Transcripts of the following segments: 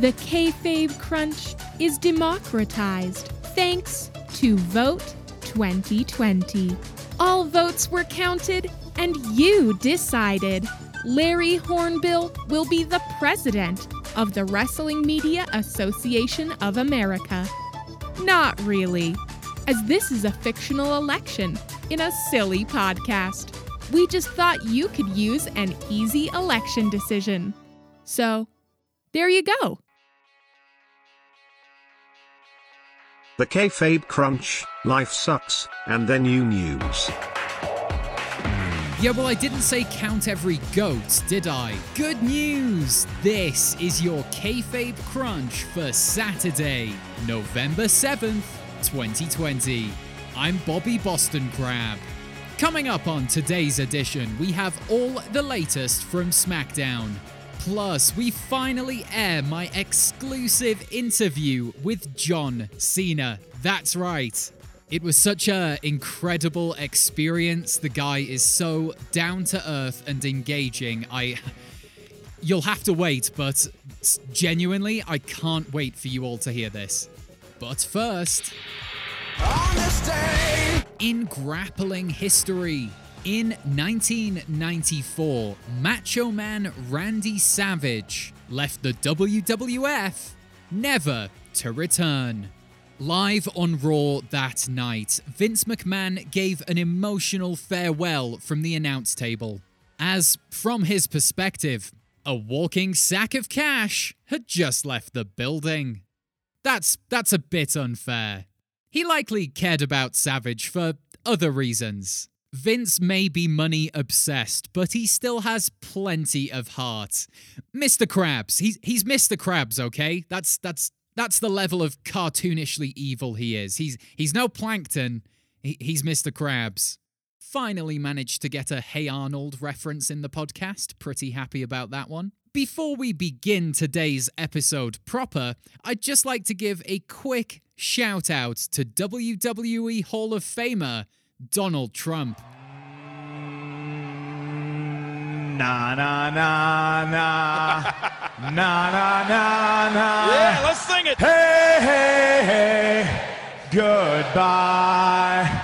The Kayfabe Crunch is democratized thanks to Vote 2020. All votes were counted and you decided. Larry Hornbill will be the president of the Wrestling Media Association of America. Not really, as this is a fictional election in a silly podcast. We just thought you could use an easy election decision. So, there you go. The Kayfabe Crunch, life sucks, and then you news. Yeah, well, I didn't say count every goat, did I? Good news! This is your Kayfabe Crunch for Saturday, November 7th, 2020. I'm Bobby Boston Crab. Coming up on today's edition, we have all the latest from SmackDown. Plus, we finally air my exclusive interview with John Cena. That's right. It was such an incredible experience. The guy is so down to earth and engaging. You'll have to wait, but genuinely, I can't wait for you all to hear this. But first, on this day in grappling history, in 1994, Macho Man Randy Savage left the WWF, never to return. Live on Raw that night, Vince McMahon gave an emotional farewell from the announce table, as, from his perspective, a walking sack of cash had just left the building. That's a bit unfair. He likely cared about Savage for other reasons. Vince may be money obsessed, but he still has plenty of heart. Mr. Krabs, he's Mr. Krabs, okay? That's the level of cartoonishly evil he is. He's no Plankton. He's Mr. Krabs. Finally managed to get a Hey Arnold reference in the podcast. Pretty happy about that one. Before we begin today's episode proper, I'd just like to give a quick shout out to WWE Hall of Famer Donald Trump. Na na na na na na na na. Yeah, let's sing it. Hey hey hey, goodbye.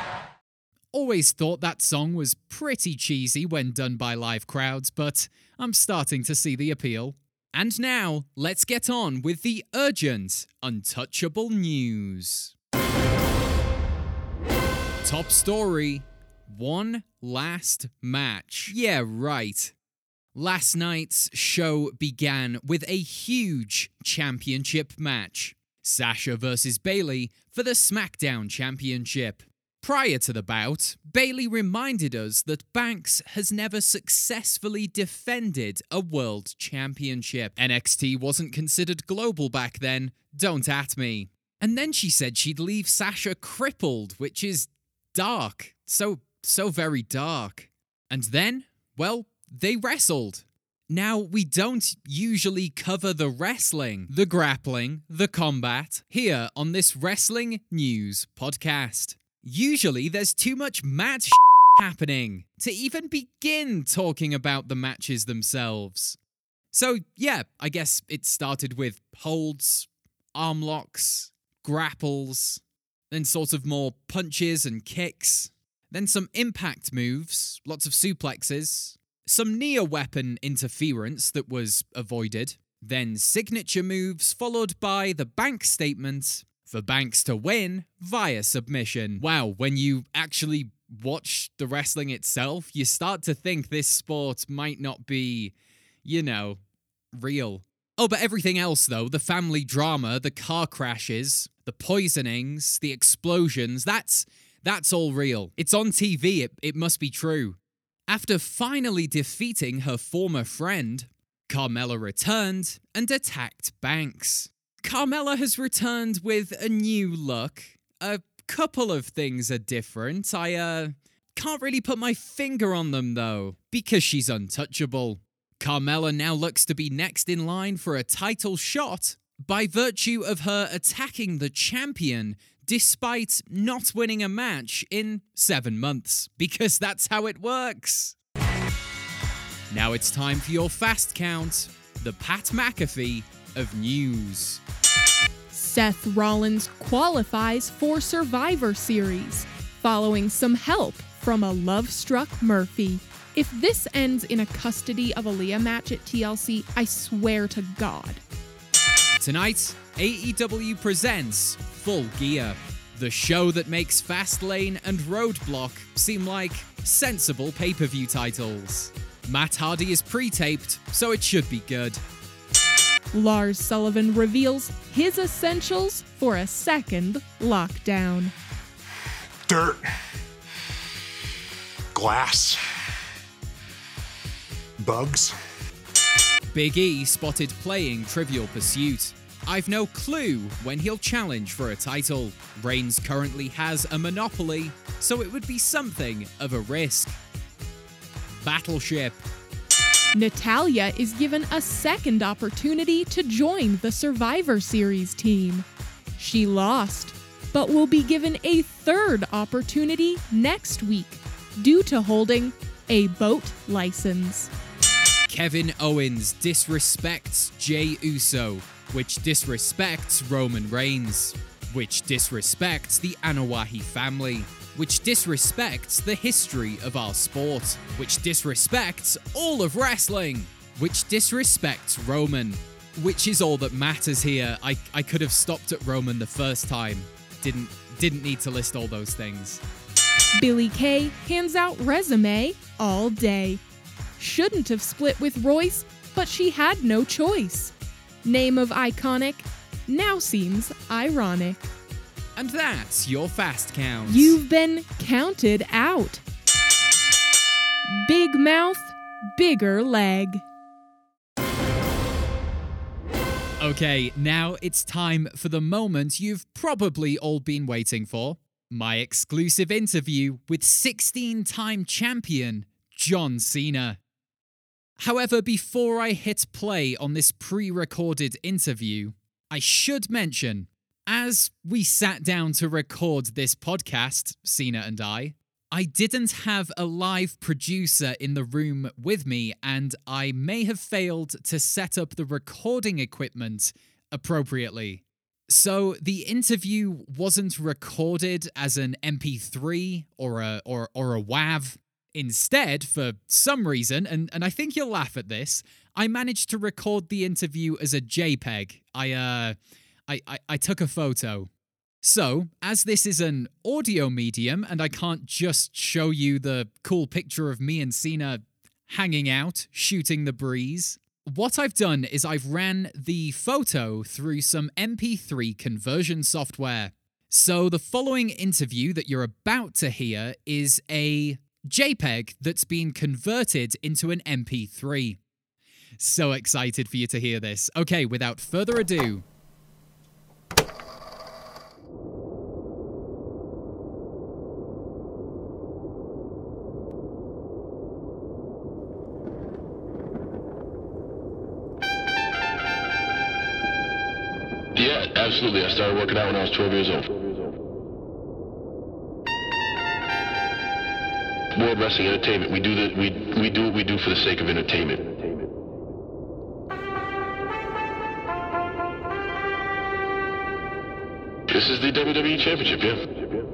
Always thought that song was pretty cheesy when done by live crowds, but I'm starting to see the appeal. And now let's get on with the urgent, untouchable news. Top story: one last match. Yeah, right. Last night's show began with a huge championship match. Sasha versus Bayley for the SmackDown Championship. Prior to the bout, Bayley reminded us that Banks has never successfully defended a world championship. NXT wasn't considered global back then, don't at me. And then she said she'd leave Sasha crippled, which is dark. So very dark. And then, well, they wrestled. Now, we don't usually cover the wrestling, the grappling, the combat here on this Wrestling News podcast. Usually, there's too much mad shit happening to even begin talking about the matches themselves. So, yeah, I guess it started with holds, arm locks, grapples, then sort of more punches and kicks. Then some impact moves, lots of suplexes, some near-weapon interference that was avoided, then signature moves followed by the Banks statement for Banks to win via submission. Wow, when you actually watch the wrestling itself, you start to think this sport might not be, you know, real. Oh, but everything else though, the family drama, the car crashes, the poisonings, the explosions, that's all real. It's on TV, it must be true. After finally defeating her former friend, Carmella returned and attacked Banks. Carmella has returned with a new look. A couple of things are different. I can't really put my finger on them, though, because she's untouchable. Carmella now looks to be next in line for a title shot by virtue of her attacking the champion despite not winning a match in 7 months, because that's how it works. Now it's time for your fast count, the Pat McAfee of news. Seth Rollins qualifies for Survivor Series, following some help from a love-struck Murphy. If this ends in a custody of Aaliyah match at TLC, I swear to God. Tonight, AEW presents Full Gear, the show that makes Fastlane and Roadblock seem like sensible pay-per-view titles. Matt Hardy is pre-taped, so it should be good. Lars Sullivan reveals his essentials for a second lockdown. Dirt. Glass. Bugs. Big E spotted playing Trivial Pursuit. I've no clue when he'll challenge for a title. Reigns currently has a monopoly, so it would be something of a risk. Battleship. Natalia is given a second opportunity to join the Survivor Series team. She lost, but will be given a third opportunity next week due to holding a boat license. Kevin Owens disrespects Jey Uso, which disrespects Roman Reigns, which disrespects the Anoa'i family, which disrespects the history of our sport, which disrespects all of wrestling, which disrespects Roman, which is all that matters here. I could have stopped at Roman the first time. Didn't need to list all those things. Billy Kay hands out resume all day. Shouldn't have split with Royce, but she had no choice. Name of iconic now seems ironic. And that's your fast count. You've been counted out. Big mouth, bigger leg. Okay, now it's time for the moment you've probably all been waiting for. My exclusive interview with 16-time champion John Cena. However, before I hit play on this pre-recorded interview, I should mention, as we sat down to record this podcast, Cena and I didn't have a live producer in the room with me, and I may have failed to set up the recording equipment appropriately. So the interview wasn't recorded as an MP3 or a WAV. Instead, for some reason, and I think you'll laugh at this, I managed to record the interview as a JPEG. I took a photo. So, as this is an audio medium, and I can't just show you the cool picture of me and Cena hanging out, shooting the breeze, what I've done is I've ran the photo through some MP3 conversion software. So the following interview that you're about to hear is a JPEG that's been converted into an MP3. So excited for you to hear this. Okay, without further ado. Yeah, absolutely. I started working out when I was 12 years old. World Wrestling Entertainment. We do the we do what we do for the sake of entertainment. This is the WWE Championship, yeah.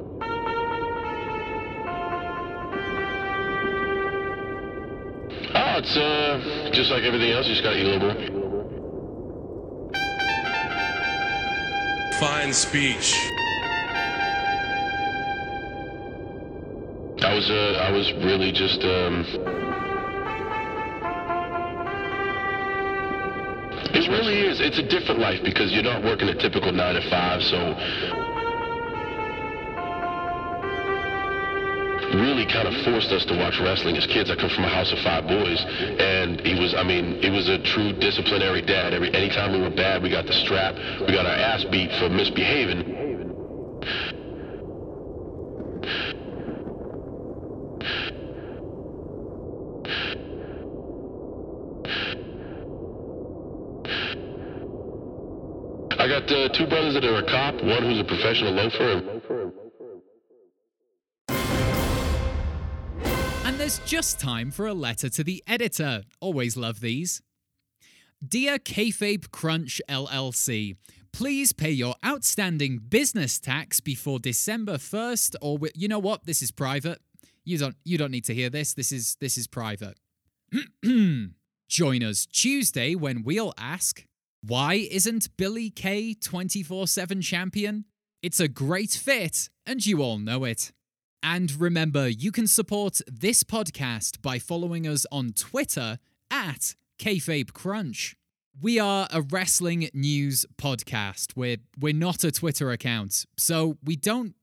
Oh, it's just like everything else. You just gotta eat a little more. Fine speech. I was really just it really is. It's a different life because you're not working a typical 9 to 5, so really kind of forced us to watch wrestling as kids. I come from a house of 5 boys, and it was a true disciplinary dad. Anytime we were bad, we got the strap, we got our ass beat for misbehaving. I got 2 brothers that are a cop, one who's a professional loafer. And there's just time for a letter to the editor. Always love these. Dear Kayfabe Crunch LLC, please pay your outstanding business tax before December 1st or... you know what? This is private. You don't need to hear this. This is private. Join us Tuesday when we'll ask, why isn't Billy Kay 24/7 champion? It's a great fit, and you all know it. And remember, you can support this podcast by following us on Twitter at Kayfabe Crunch. We are a wrestling news podcast. We're not a Twitter account, so we don't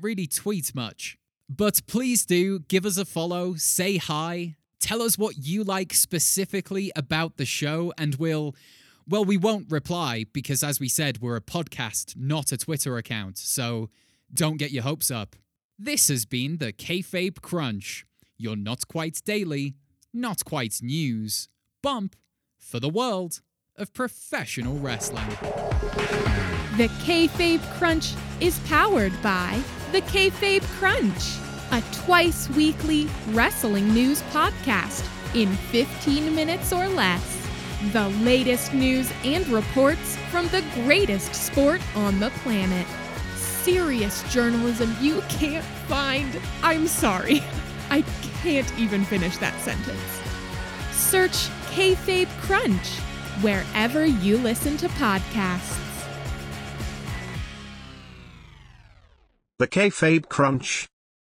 really tweet much. But please do give us a follow, say hi, tell us what you like specifically about the show, and we won't reply because, as we said, we're a podcast, not a Twitter account, so don't get your hopes up. This has been the Kayfabe Crunch, your not quite daily, not quite news bump for the world of professional wrestling. The Kayfabe Crunch is powered by The Kayfabe Crunch, a twice-weekly wrestling news podcast in 15 minutes or less. The latest news and reports from the greatest sport on the planet. Serious journalism you can't find. I'm sorry. I can't even finish that sentence. Search Kayfabe Crunch wherever you listen to podcasts. The Kayfabe Crunch